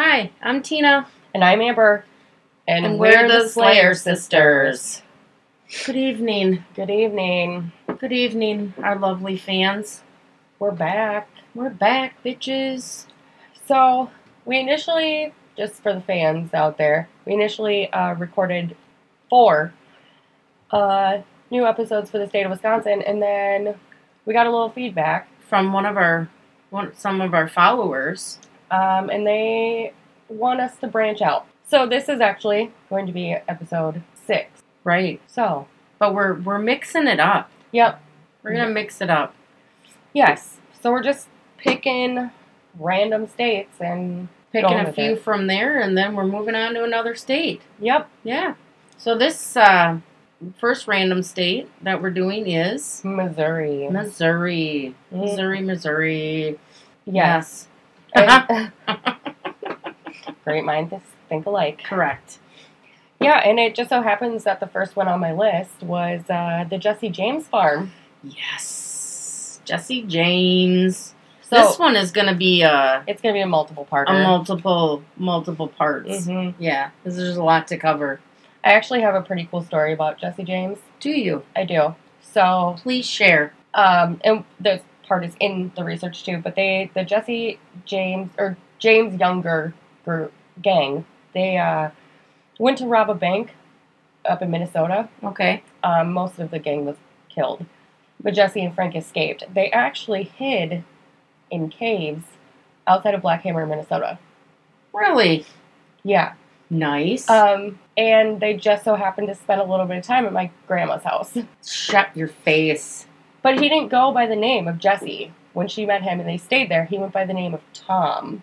Hi, I'm Tina. And I'm Amber. And we're the Slayer Sisters. Good evening. Good evening. Good evening, our lovely fans. We're back. We're back, bitches. So, we initially, just for the fans out there, we initially recorded 4 new episodes for the state of Wisconsin, and then we got a little feedback from some of our followers, and they want us to branch out. So this is actually going to be episode 6, right? So, but we're mixing it up. Yep, we're gonna mix it up. Yes. So we're just picking random states and picking a few from there, and then we're moving on to another state. Yep. Yeah. So this first random state that we're doing is Missouri. Missouri. Yes. Great minds think alike. Correct. Yeah, and it just so happens that the first one on my list was the Jesse James farm. Yes. Jesse James. So this one is going to be it's going to be a multiple-parter. Multiple parts. Mm-hmm. Yeah. There's a lot to cover. I actually have a pretty cool story about Jesse James. Do you? I do. So please share. And the part is in the research too. But the Jesse James or James Younger gang, they went to rob a bank up in Minnesota. Okay. Most of the gang was killed, but Jesse and Frank escaped. They actually hid in caves outside of Black Hammer, Minnesota. Really? Yeah. Nice. And they just so happened to spend a little bit of time at my grandma's house. Shut your face. But he didn't go by the name of Jesse. When she met him and they stayed there, he went by the name of Tom.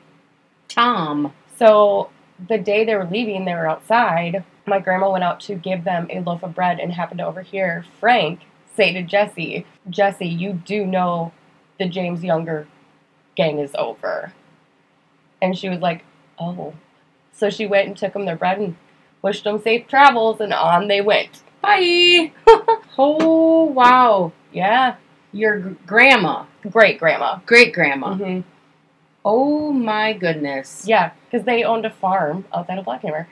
Tom. So the day they were leaving, they were outside. My grandma went out to give them a loaf of bread and happened to overhear Frank say to Jesse, "Jesse, you do know the James Younger gang is over." And she was like, "Oh." So she went and took them their bread and wished them safe travels, and on they went. Bye! Oh, wow. Yeah. Your grandma. Great-grandma. Great-grandma. Mm-hmm. Oh, my goodness. Yeah, because they owned a farm outside of Black Hammer.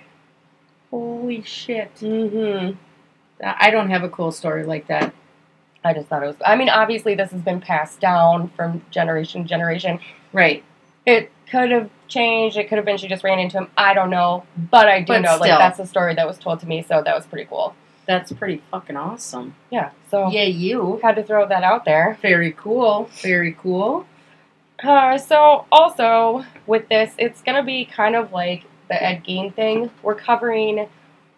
Holy shit. Mm-hmm. I don't have a cool story like that. I just thought it was... I mean, obviously, this has been passed down from generation to generation. Right. It could have changed. It could have been she just ran into him. I don't know. But I do know. Still. Like, that's the story that was told to me, so that was pretty cool. That's pretty fucking awesome. Yeah. So yeah, you had to throw that out there. Very cool. Very cool. So, also, with this, it's going to be kind of like the Ed Gein thing. We're covering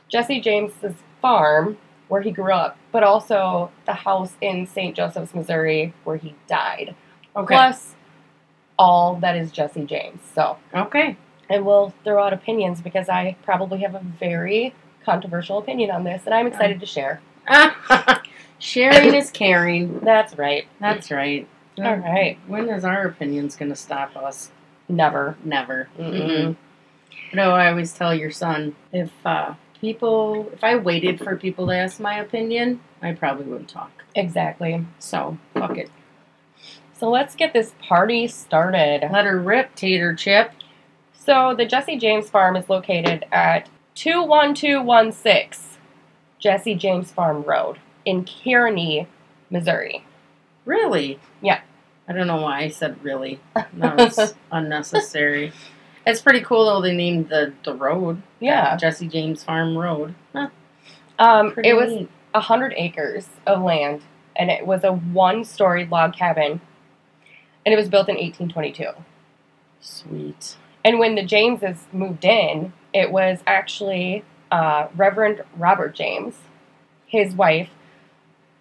Jesse James's farm, where he grew up, but also the house in St. Joseph's, Missouri, where he died. Okay. Plus... all that is Jesse James. So okay, and we'll throw out opinions because I probably have a very controversial opinion on this, and I'm excited to share. Sharing is caring. That's right. That's right. All right. When is our opinions going to stop us? Never. Never. Mm-mm. You know, I always tell your son, if I waited for people to ask my opinion, I probably wouldn't talk. Exactly. So fuck it. So let's get this party started. Let her rip, Tater Chip. So the Jesse James Farm is located at 21216 Jesse James Farm Road in Kearney, Missouri. Really? Yeah. I don't know why I said really. That was unnecessary. It's pretty cool, though, they named the road. Yeah. Jesse James Farm Road. Huh. It was neat. 100 acres of land, and it was a one-story log cabin. And it was built in 1822. Sweet. And when the Jameses moved in, it was actually Reverend Robert James, his wife,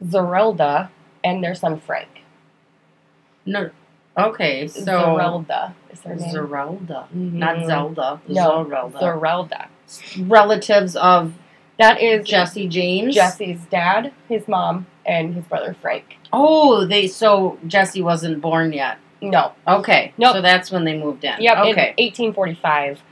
Zerelda, and their son, Frank. No. Okay, so... Zerelda is their name. Zerelda. Mm-hmm. Not Zelda. No, Zerelda. Relatives of... That is... Jesse James? Jesse's dad, his mom, and his brother, Frank. Oh, so Jesse wasn't born yet. No. Okay. Nope. So that's when they moved in. Yep, okay. In 1845.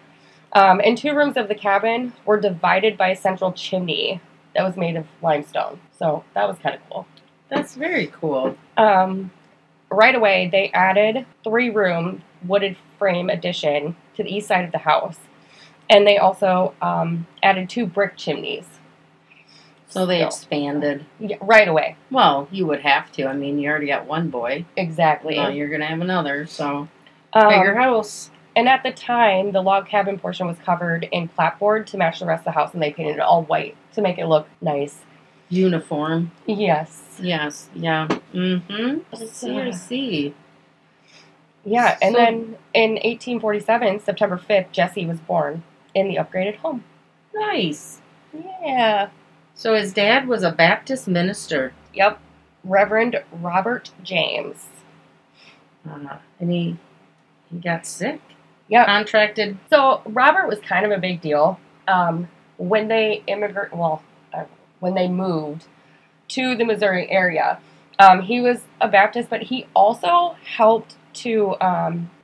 And 2 rooms of the cabin were divided by a central chimney that was made of limestone. So that was kind of cool. That's very cool. Right away, they added 3-room wooded frame addition to the east side of the house. And they also added 2 brick chimneys. So they expanded. Yeah, right away. Well, you would have to. I mean, you already got one boy. Exactly. Now you're going to have another, so bigger house. And at the time, the log cabin portion was covered in clapboard to match the rest of the house, and they painted it all white to make it look nice. Uniform. Yes. Yes. Yeah. Mm-hmm. It's here to see. Yeah, and then in 1847, September 5th, Jesse was born in the upgraded home. Nice. Yeah. So his dad was a Baptist minister. Yep. Reverend Robert James. And he got sick. Yeah. Contracted. So Robert was kind of a big deal. When they moved to the Missouri area, he was a Baptist, but he also helped to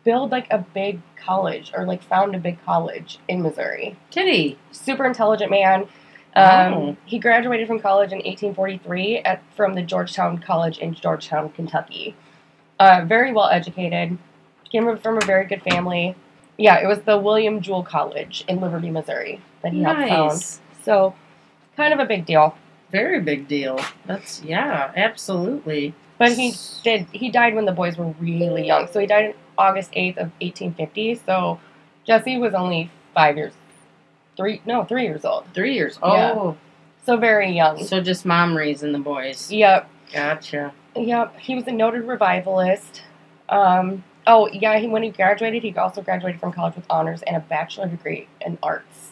build like a big college or like found a big college in Missouri. Did he? Super intelligent man. He graduated from college in 1843 from the Georgetown College in Georgetown, Kentucky. Very well educated. Came from a very good family. Yeah, it was the William Jewell College in Liberty, Missouri that he helped found. So, kind of a big deal. Very big deal. That's, yeah, absolutely. But he died when the boys were really young. So he died on August 8th of 1850. So, Jesse was only 3 years old. 3 years. Oh. Yeah. So very young. So just mom raising the boys. Yep. Gotcha. Yep. He was a noted revivalist. When he graduated, he also graduated from college with honors and a bachelor degree in arts.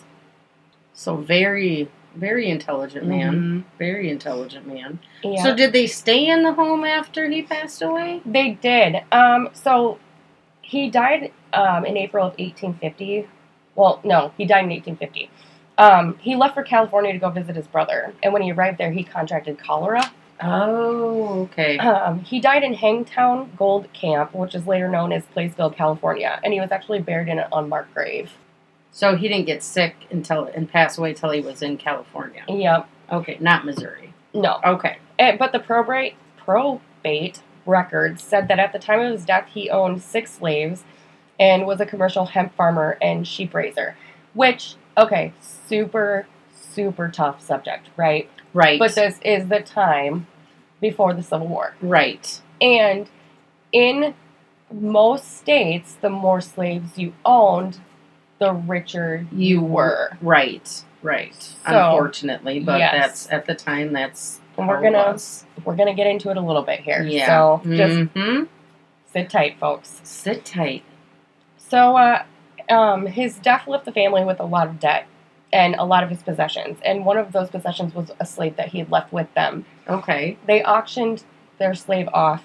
So very, very intelligent man. Mm-hmm. Very intelligent man. Yeah. So did they stay in the home after he passed away? They did. So he died in April of 1850. Well, no, he died in 1850. He left for California to go visit his brother, and when he arrived there, he contracted cholera. Oh, okay. He died in Hangtown Gold Camp, which is later known as Placerville, California, and he was actually buried in an unmarked grave. So he didn't get sick and pass away till he was in California. Yep. Okay, not Missouri. No. Okay. But the probate records said that at the time of his death, he owned 6 slaves, and was a commercial hemp farmer and sheep raiser. Which, okay, super, super tough subject, right? Right. But this is the time before the Civil War. Right. And in most states, the more slaves you owned, the richer you were. Right, right. So, unfortunately, but that's at the time, that's and we're gonna get into it a little bit here. Yeah. So just sit tight, folks. Sit tight. So, his death left the family with a lot of debt and a lot of his possessions. And one of those possessions was a slave that he had left with them. Okay. They auctioned their slave off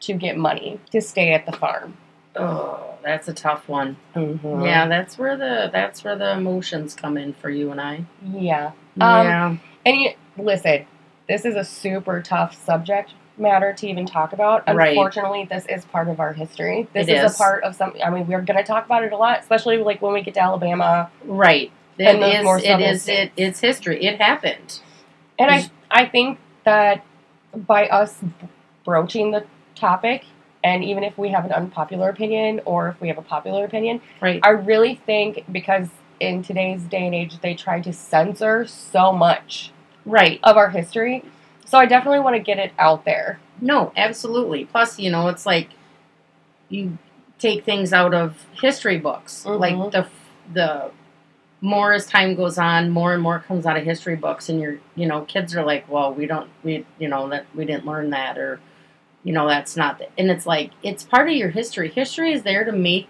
to get money to stay at the farm. Oh, that's a tough one. Mm-hmm. Yeah, that's where the emotions come in for you and I. Yeah. And listen, this is a super tough subject matter to even talk about. Unfortunately, this is part of our history. This is a part of something. I mean, we're going to talk about it a lot, especially like when we get to Alabama. Right. It's history. It happened. And I think that by us broaching the topic, and even if we have an unpopular opinion or if we have a popular opinion, I really think because in today's day and age, they try to censor so much of our history. So I definitely want to get it out there. No, absolutely. Plus, you know, it's like you take things out of history books. Mm-hmm. Like the more as time goes on, more and more comes out of history books, and kids are like, well, we didn't learn that, or that's not. And it's like it's part of your history. History is there to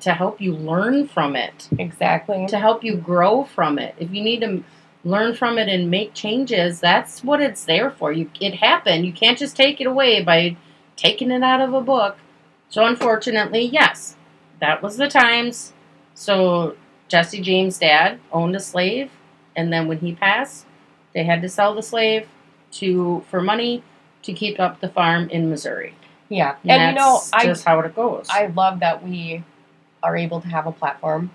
to help you learn from it. Exactly. To help you grow from it. If you need to learn from it and make changes, that's what it's there for. It happened. You can't just take it away by taking it out of a book. So unfortunately, yes, that was the times. So Jesse James' dad owned a slave, and then when he passed, they had to sell the slave for money to keep up the farm in Missouri. Yeah, and that's just how it goes. I love that we are able to have a platform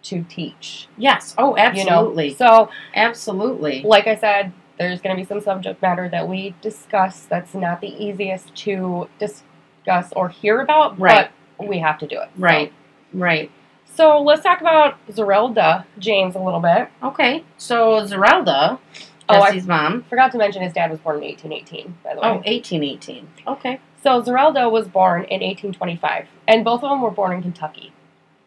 to teach. Yes. Oh, absolutely. So, absolutely. Like I said, there's going to be some subject matter that we discuss that's not the easiest to discuss or hear about, but we have to do it. Right. So, right. So let's talk about Zerelda James a little bit. Okay. So Zerelda, Jesse's mom. Forgot to mention his dad was born in 1818, by the way. Oh, 1818. Okay. So Zerelda was born in 1825, and both of them were born in Kentucky.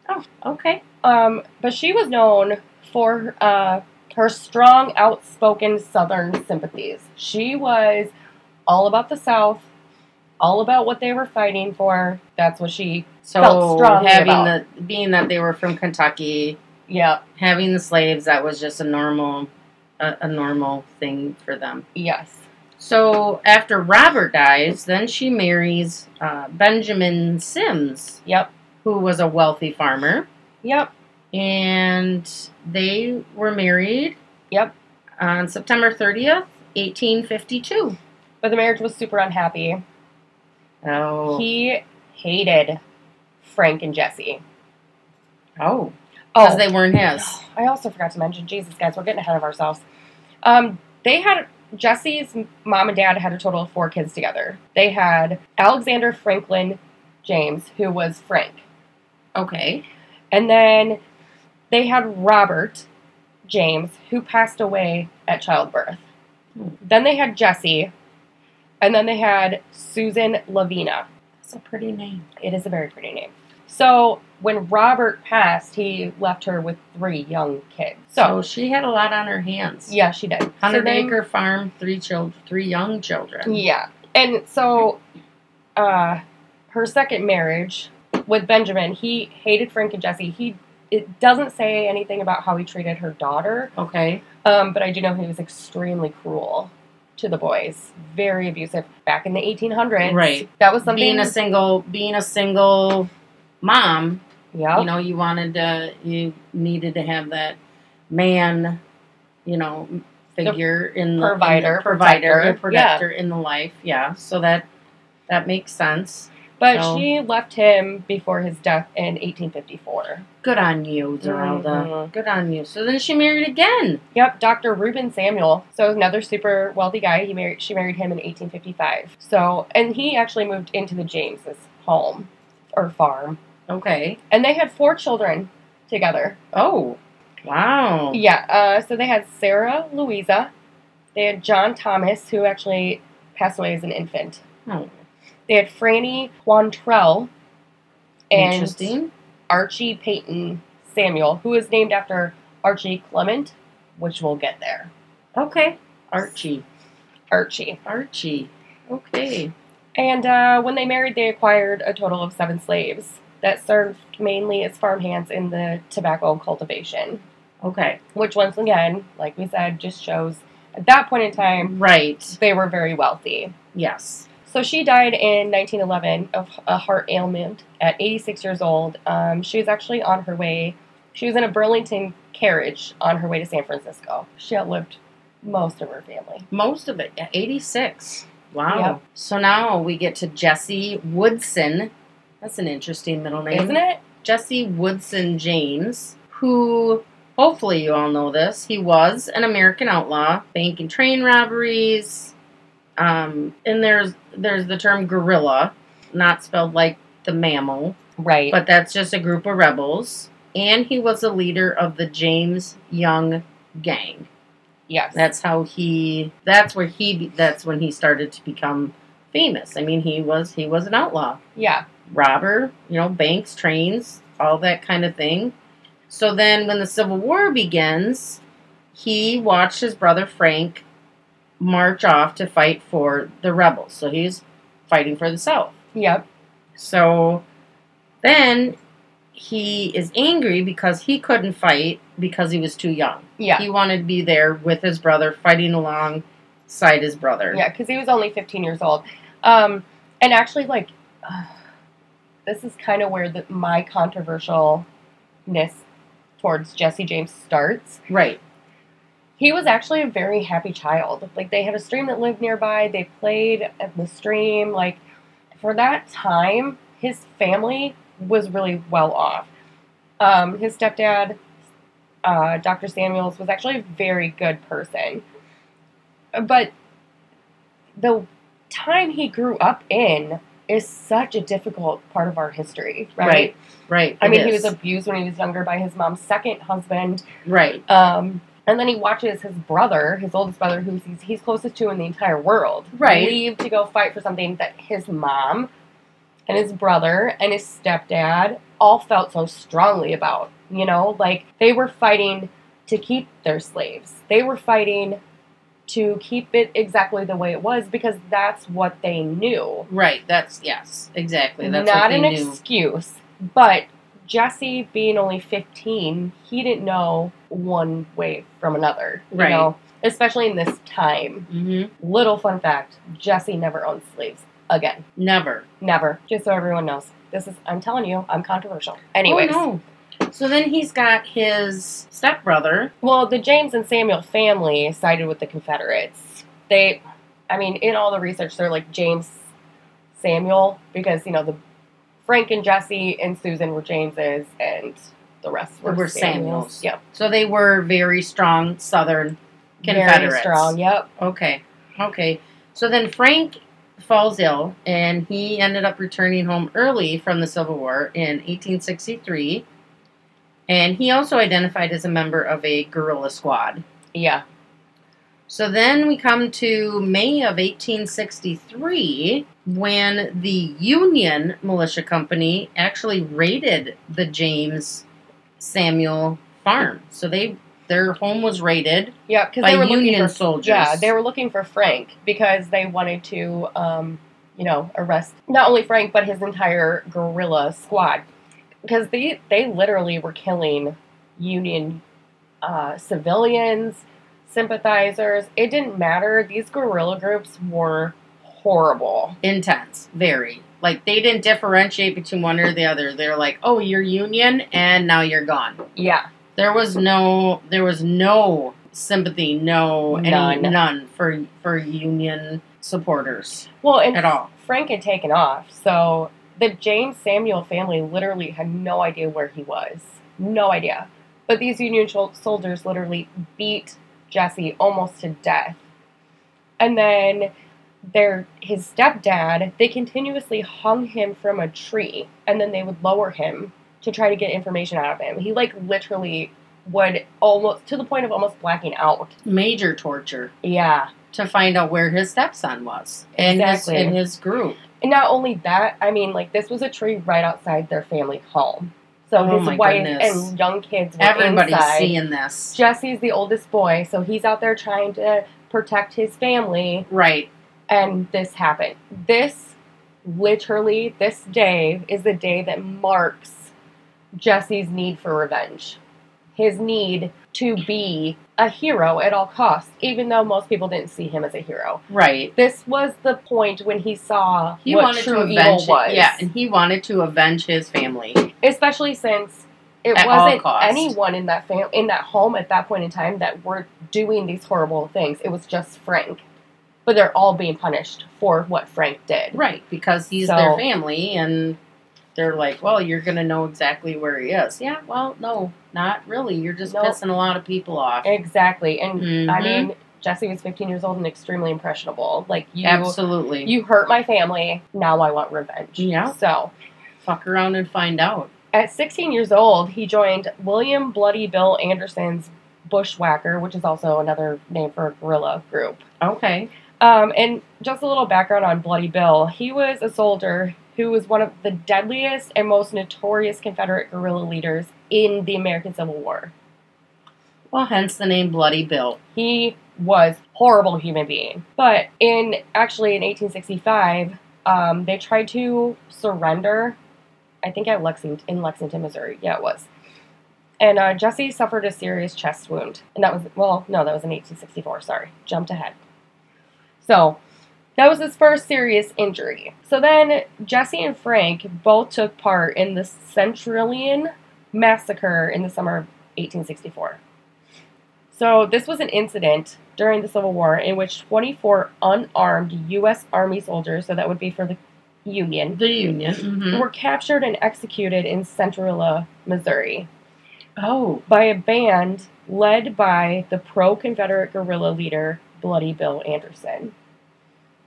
Oh, okay. But she was known for her strong, outspoken Southern sympathies. She was all about the South, all about what they were fighting for. That's what she felt strongly about. Being that they were from Kentucky, yeah, having the slaves, that was just a normal thing for them. Yes. So after Robert dies, then she marries Benjamin Sims. Yep. Who was a wealthy farmer. Yep. And they were married. Yep. On September 30th, 1852. But the marriage was super unhappy. Oh. He hated Frank and Jesse. Oh. Because they weren't his. I also forgot to mention, Jesus, guys, we're getting ahead of ourselves. Jesse's mom and dad had a total of 4 kids together. They had Alexander Franklin James, who was Frank. Okay. And then they had Robert James, who passed away at childbirth. Then they had Jesse, and then they had Susan Lavina. That's a pretty name. It is a very pretty name. So when Robert passed, he left her with 3 young kids. So she had a lot on her hands. Yeah, she did. 100-acre farm, 3 young children. Yeah. And so her second marriage with Benjamin, he hated Frank and Jesse. It doesn't say anything about how he treated her daughter. Okay. But I do know he was extremely cruel to the boys. Very abusive. Back in the 1800s. Right. That was something. Being a single mom, yep. You know, you needed to have that man, you know, figure in the provider in the life. Yeah. So that makes sense. But she left him before his death in 1854. Good on you, Zerelda. Mm-hmm. Good on you. So then she married again. Yep, Dr. Reuben Samuel. So another super wealthy guy. She married him in 1855. So, and he actually moved into the James' home or farm. Okay. And they had 4 children together. Oh, wow. Yeah, so they had Sarah Louisa. They had John Thomas, who actually passed away as an infant. Oh. They had Franny Quantrell and Archie Payton Samuel, who is named after Archie Clement, which we'll get there. Okay. Archie. Okay. And when they married, they acquired a total of 7 slaves that served mainly as farmhands in the tobacco cultivation. Okay. Which, once again, like we said, just shows at that point in time, right, they were very wealthy. Yes. So she died in 1911 of a heart ailment at 86 years old. She was actually on her way. She was in a Burlington carriage on her way to San Francisco. She outlived most of her family. Most of it at 86. Wow. Yep. So now we get to Jesse Woodson. That's an interesting middle name. Isn't it? Jesse Woodson James, who, hopefully you all know this, he was an American outlaw, bank and train robberies. And there's the term guerrilla, not spelled like the mammal. Right. But that's just a group of rebels. And he was the leader of the James Young gang. Yes. That's when he started to become famous. I mean, he was an outlaw. Yeah. Robber, you know, banks, trains, all that kind of thing. So then when the Civil War begins, he watched his brother Frank march off to fight for the rebels. So he's fighting for the South. Yep. So then he is angry because he couldn't fight because he was too young. Yeah. He wanted to be there with his brother, fighting alongside his brother. Yeah, because he was only 15 years old. And actually, like, this is kind of where my controversialness towards Jesse James starts. Right. He was actually a very happy child. Like, they had a stream that lived nearby. They played at the stream. Like, for that time, his family was really well off. His stepdad, Dr. Samuels, was actually a very good person. But the time he grew up in is such a difficult part of our history, right? Right. I mean, he was abused when he was younger by his mom's second husband. Right. And then he watches his brother, his oldest brother, who he's closest to in the entire world, right, leave to go fight for something that his mom and his brother and his stepdad all felt so strongly about. You know, like, they were fighting to keep their slaves. They were fighting to keep it exactly the way it was because that's what they knew. Right, exactly. That's not what they knew. Not an excuse, but Jesse, being only 15, he didn't know one way from another, you know, especially in this time. Mm-hmm. Little fun fact, Jesse never owned slaves again. Never. Just so everyone knows. This is, I'm telling you, I'm controversial. Anyways. Oh, no. So then he's got his stepbrother. Well, the James and Samuel family sided with the Confederates. They, I mean, in all the research, they're like James Samuel because, you know, the Frank and Jesse and Susan were Jameses, and the rest were Samuels. Yep. So they were very strong Southern Confederates. Very strong, yep. Okay. So then Frank falls ill, and he ended up returning home early from the Civil War in 1863, and he also identified as a member of a guerrilla squad. Yeah. So then we come to May of 1863, when the Union Militia Company actually raided the James Samuel farm. So their home was raided by Union soldiers. Yeah, they were looking for Frank because they wanted to, arrest not only Frank, but his entire guerrilla squad. Because they literally were killing Union civilians, sympathizers. It didn't matter. These guerrilla groups were horrible. Intense. Very. Like, they didn't differentiate between one or the other. They were like, oh, you're Union, and now you're gone. Yeah. There was no sympathy, none for Union supporters. Well, and at all. Frank had taken off, so the James Samuel family literally had no idea where he was. No idea. But these Union soldiers literally beat Jesse almost to death. And then his stepdad, they continuously hung him from a tree, and then they would lower him to try to get information out of him. He, like, literally would almost, to the point of almost blacking out. Major torture. Yeah. To find out where his stepson was. Exactly. And his group. And not only that, I mean, like, this was a tree right outside their family home. So his wife and young kids were inside. Everybody's seeing this. Jesse's the oldest boy, so he's out there trying to protect his family. Right. And this happened. This, literally, this day is the day that marks Jesse's need for revenge. His need to be a hero at all costs, even though most people didn't see him as a hero. Right. This was the point when he saw what true evil was. Yeah, and he wanted to avenge his family. Especially since it wasn't anyone in that home at that point in time that were doing these horrible things. It was just Frank. But they're all being punished for what Frank did. Right, because he's their family, and they're like, well, you're going to know exactly where he is. Yeah, well, no, not really. You're just pissing a lot of people off. Exactly. And, I mean, Jesse was 15 years old and extremely impressionable. Like, absolutely. You hurt my family. Now I want revenge. Yeah. So. Fuck around and find out. At 16 years old, he joined William Bloody Bill Anderson's Bushwhacker, which is also another name for a guerrilla group. Okay. And just a little background on Bloody Bill. He was a soldier who was one of the deadliest and most notorious Confederate guerrilla leaders in the American Civil War. Well, hence the name Bloody Bill. He was a horrible human being. But in 1865, they tried to surrender, I think in Lexington, Missouri. Yeah, it was. And Jesse suffered a serious chest wound. And that was in 1864, sorry. Jumped ahead. So, that was his first serious injury. So then, Jesse and Frank both took part in the Centralia Massacre in the summer of 1864. So, this was an incident during the Civil War in which 24 unarmed U.S. Army soldiers, so that would be for the Union. The Union. Mm-hmm. Were captured and executed in Centralia, Missouri. Oh. By a band led by the pro-Confederate guerrilla leader, Bloody Bill Anderson.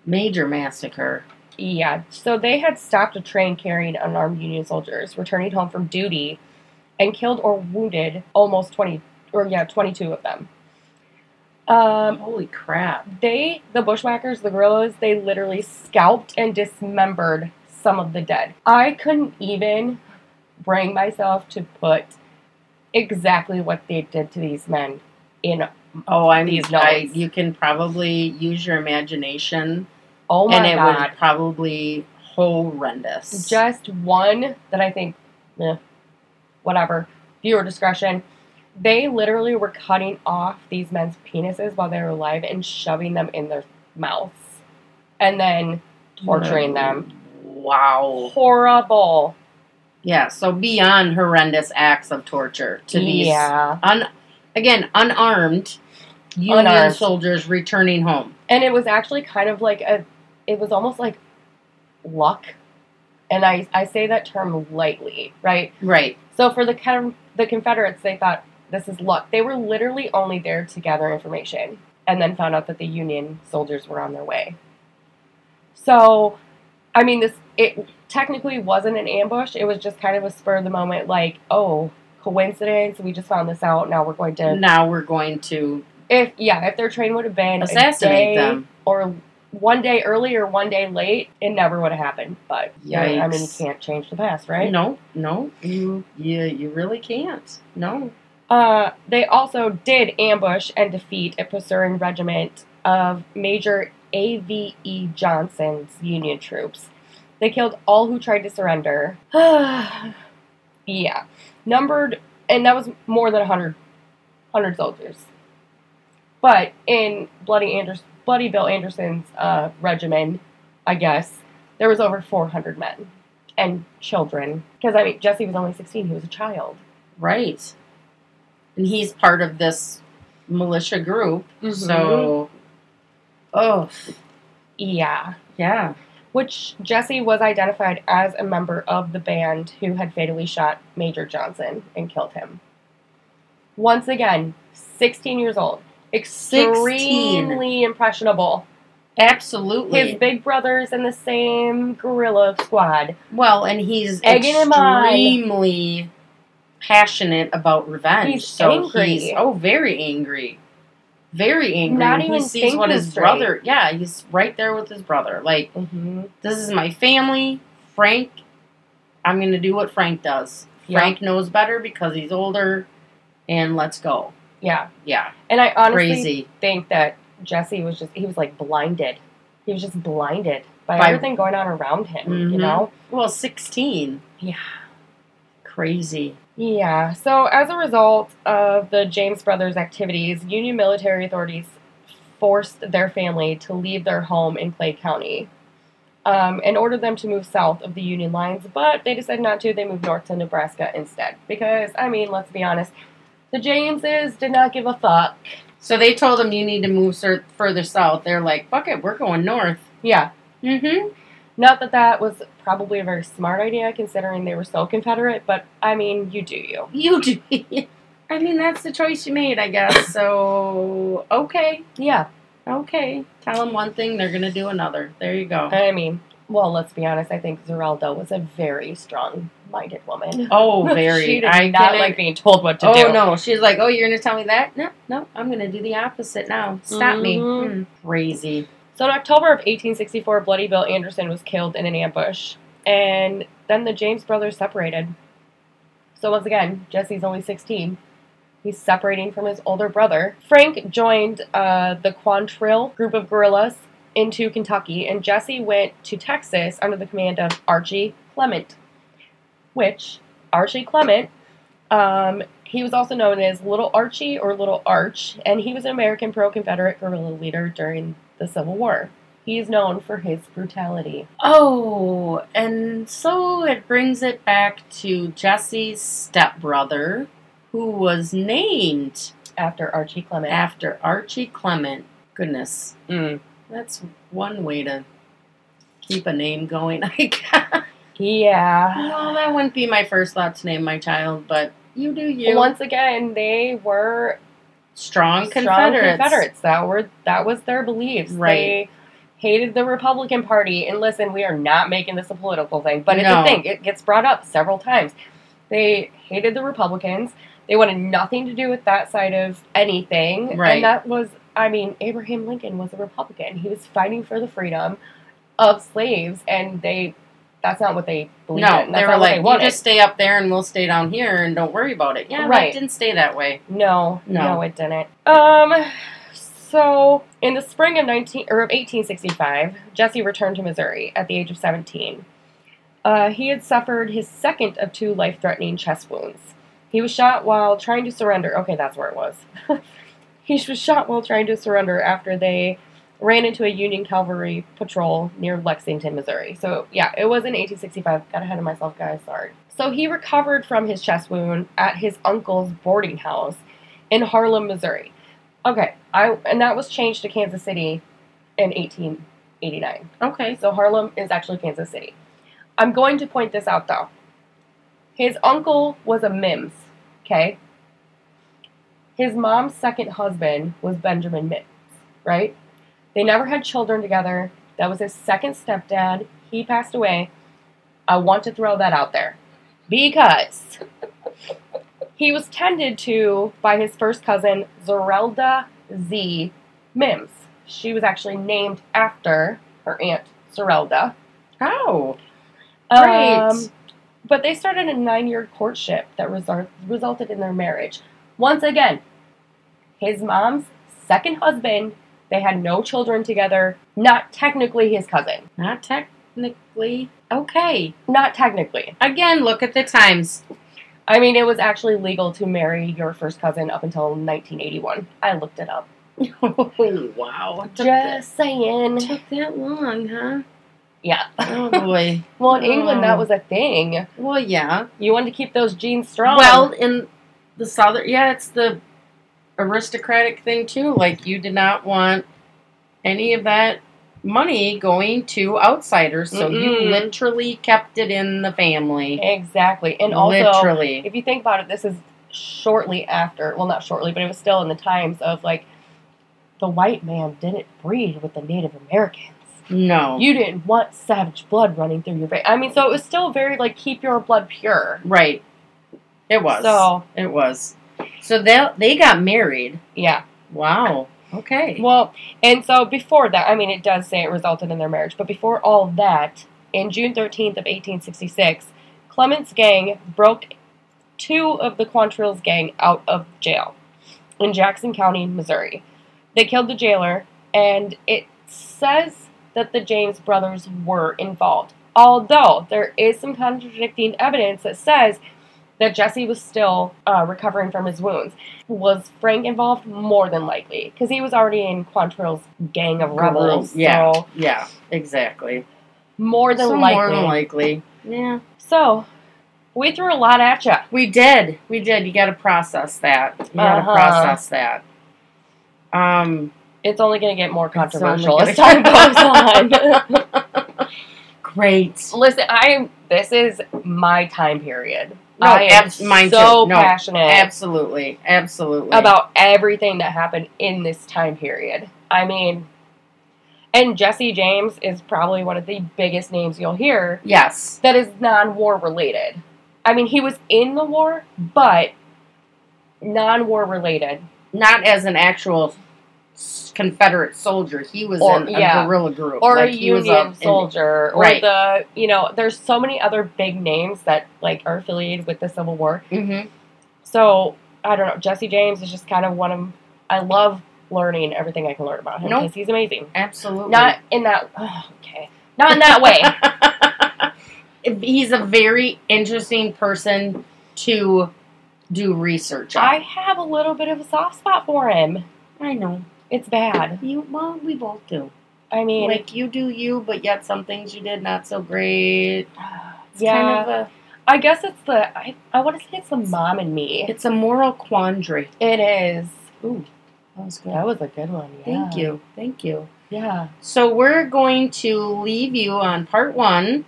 Major massacre. Yeah, so they had stopped a train carrying unarmed Union soldiers returning home from duty and killed or wounded almost 22 of them. Holy crap. The bushwhackers, the guerrillas, they literally scalped and dismembered some of the dead. I couldn't even bring myself to put exactly what they did to these men in these notes. You can probably use your imagination. Oh my God. And it was probably horrendous. Just one that I think, whatever, viewer discretion. They literally were cutting off these men's penises while they were alive and shoving them in their mouths. And then torturing them. Wow. Horrible. Yeah, so beyond horrendous acts of torture to these, unarmed Union soldiers returning home. And it was actually kind of like it was almost like luck. And I say that term lightly, right? Right. So for the Confederates, they thought, this is luck. They were literally only there to gather information and then found out that the Union soldiers were on their way. So, I mean, it technically wasn't an ambush. It was just kind of a spur of the moment, like, oh, coincidence. We just found this out. Now we're going to... If their train would have been assassinate them, or one day early or one day late, it never would have happened. But yikes. I mean, you can't change the past, right? No, you really can't. No. They also did ambush and defeat a pursuing regiment of Major A.V.E. Johnson's Union troops. They killed all who tried to surrender. Yeah, numbered, and that was more than 100 soldiers. But in Bloody Bill Anderson's regiment, I guess, there was over 400 men and children. Because, I mean, Jesse was only 16. He was a child. Right. And he's part of this militia group. Mm-hmm. So, yeah. Yeah. Which Jesse was identified as a member of the band who had fatally shot Major Johnson and killed him. Once again, 16 years old. Extremely impressionable. Absolutely. His big brother's in the same guerrilla squad. Well, and he's extremely passionate about revenge. Very angry. Very angry. Not even sees what his brother... Yeah, he's right there with his brother. Like, This is my family. Frank, I'm going to do what Frank does. Yep. Frank knows better because he's older, and let's go. Yeah. Yeah. And I honestly think that Jesse was just, he was like blinded. He was just blinded by everything going on around him, you know? Well, 16. Yeah. Crazy. Yeah. So as a result of the James brothers' activities, Union military authorities forced their family to leave their home in Clay County and ordered them to move south of the Union lines, but they decided not to. They moved north to Nebraska instead because, I mean, let's be honest, the Jameses did not give a fuck. So they told them you need to move further south. They're like, fuck it, we're going north. Yeah. Mm-hmm. Not that was probably a very smart idea, considering they were so Confederate, but, I mean, you do you. You do you. I mean, that's the choice you made, I guess, so, okay. Yeah. Okay. Tell them one thing, they're going to do another. There you go. I mean, well, let's be honest, I think Zerelda was a very strong woman. Oh, very. She did not like being told what to do. Oh, no. She's like, oh, you're going to tell me that? No, I'm going to do the opposite now. Stop me. Crazy. So in October of 1864, Bloody Bill Anderson was killed in an ambush. And then the James brothers separated. So once again, Jesse's only 16. He's separating from his older brother. Frank joined the Quantrill group of guerrillas into Kentucky, and Jesse went to Texas under the command of Archie Clement. Which, Archie Clement, he was also known as Little Archie or Little Arch, and he was an American pro-Confederate guerrilla leader during the Civil War. He is known for his brutality. Oh, and so it brings it back to Jesse's stepbrother, who was named... After Archie Clement. Goodness. That's one way to keep a name going, I guess. Yeah. Well, that wouldn't be my first thought to name my child, but you do you. Once again, they were strong Confederates. That was their beliefs. Right. They hated the Republican Party. And listen, we are not making this a political thing, but it's a thing. It gets brought up several times. They hated the Republicans. They wanted nothing to do with that side of anything. Right. And that was, I mean, Abraham Lincoln was a Republican. He was fighting for the freedom of slaves, and they... That's not what they believed in. That's they were like, "You just stay up there, and we'll stay down here, and don't worry about it." Yeah, right. It didn't stay that way. No, it didn't. So in the spring of 1865, Jesse returned to Missouri at the age of 17. He had suffered his second of two life-threatening chest wounds. He was shot while trying to surrender. Okay, that's where it was. He was shot while trying to surrender after they ran into a Union cavalry patrol near Lexington, Missouri. So, yeah, it was in 1865. Got ahead of myself, guys. Sorry. So he recovered from his chest wound at his uncle's boarding house in Harlem, Missouri. Okay. And that was changed to Kansas City in 1889. Okay. So Harlem is actually Kansas City. I'm going to point this out, though. His uncle was a Mims, okay? His mom's second husband was Benjamin Sims, right? They never had children together. That was his second stepdad. He passed away. I want to throw that out there because he was tended to by his first cousin, Zerelda Z. Mims. She was actually named after her aunt, Zerelda. Oh, great. But they started a 9-year courtship that resulted in their marriage. Once again, his mom's second husband. They had no children together. Not technically his cousin. Not technically. Okay. Not technically. Again, look at the times. I mean, it was actually legal to marry your first cousin up until 1981. I looked it up. Oh, wow. Just saying. Took that long, huh? Yeah. Oh, boy. Well, in England, that was a thing. Well, yeah. You wanted to keep those genes strong. Well, in the Southern... Yeah, it's the... aristocratic thing too, like you did not want any of that money going to outsiders, so you literally kept it in the family. Exactly. And also, literally, if you think about it, this is shortly after, well, not shortly, but it was still in the times of like the white man didn't breed with the Native Americans. No. You didn't want savage blood running through your veins. I mean, so it was still very like keep your blood pure. Right. It was. So they got married. Yeah. Wow. Okay. Well, and so before that, I mean, it does say it resulted in their marriage, but before all that, in June 13th of 1866, Clement's gang broke two of the Quantrill's gang out of jail in Jackson County, Missouri. They killed the jailer, and it says that the James brothers were involved, although there is some contradicting evidence that says that Jesse was still recovering from his wounds. Was Frank involved? More than likely. Because he was already in Quantrill's gang of rebels. Yeah, so yeah, exactly. More than likely. Yeah. So, we threw a lot at you. We did. You got to process that. It's only going to get more controversial as time goes on. Great. Listen, this is my time period. No, I am so passionate. Absolutely. About everything that happened in this time period. I mean, and Jesse James is probably one of the biggest names you'll hear. Yes. That is non-war related. I mean, he was in the war, but non-war related. Not as an actual Confederate soldier. He was in a guerrilla group. Or like, a Union soldier. There's so many other big names that, like, are affiliated with the Civil War. Mm-hmm. So, I don't know. Jesse James is just kind of one of... I love learning everything I can learn about him. Because he's amazing. Absolutely. Not in that way. He's a very interesting person to do research on. I have a little bit of a soft spot for him. I know. It's bad. We both do. I mean... Like, you do you, but yet some things you did not so great. It's kind of a... I guess it's the... I want to say it's the mom in me. It's a moral quandary. It is. Ooh. That was good. That was a good one, yeah. Thank you. Yeah. So we're going to leave you on part one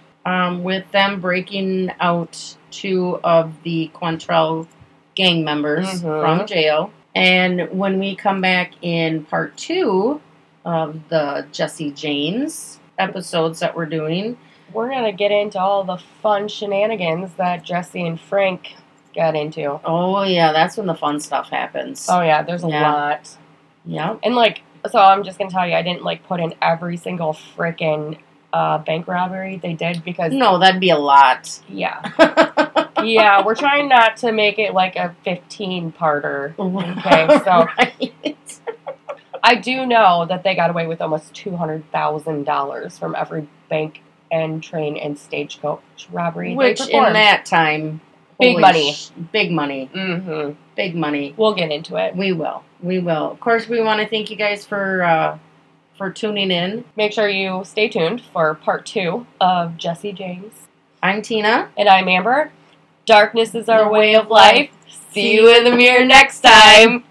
with them breaking out two of the Quantrell gang members from jail. And when we come back in part two of the Jesse James episodes that we're doing. We're going to get into all the fun shenanigans that Jesse and Frank got into. Oh, yeah. That's when the fun stuff happens. Oh, yeah. There's a lot. Yeah. And, like, so I'm just going to tell you, I didn't, like, put in every single freaking bank robbery they did because... No, that'd be a lot. Yeah. Yeah, we're trying not to make it, like, a 15-parter. Okay, so... Right. I do know that they got away with almost $200,000 from every bank and train and stagecoach robbery. Which, in that time... Big money. Big money. Mm-hmm. Big money. We'll get into it. We will. We will. Of course, we want to thank you guys for tuning in. Make sure you stay tuned for part 2 of Jesse James. I'm Tina. And I'm Amber. Darkness is our way of life. See you in the mirror next time.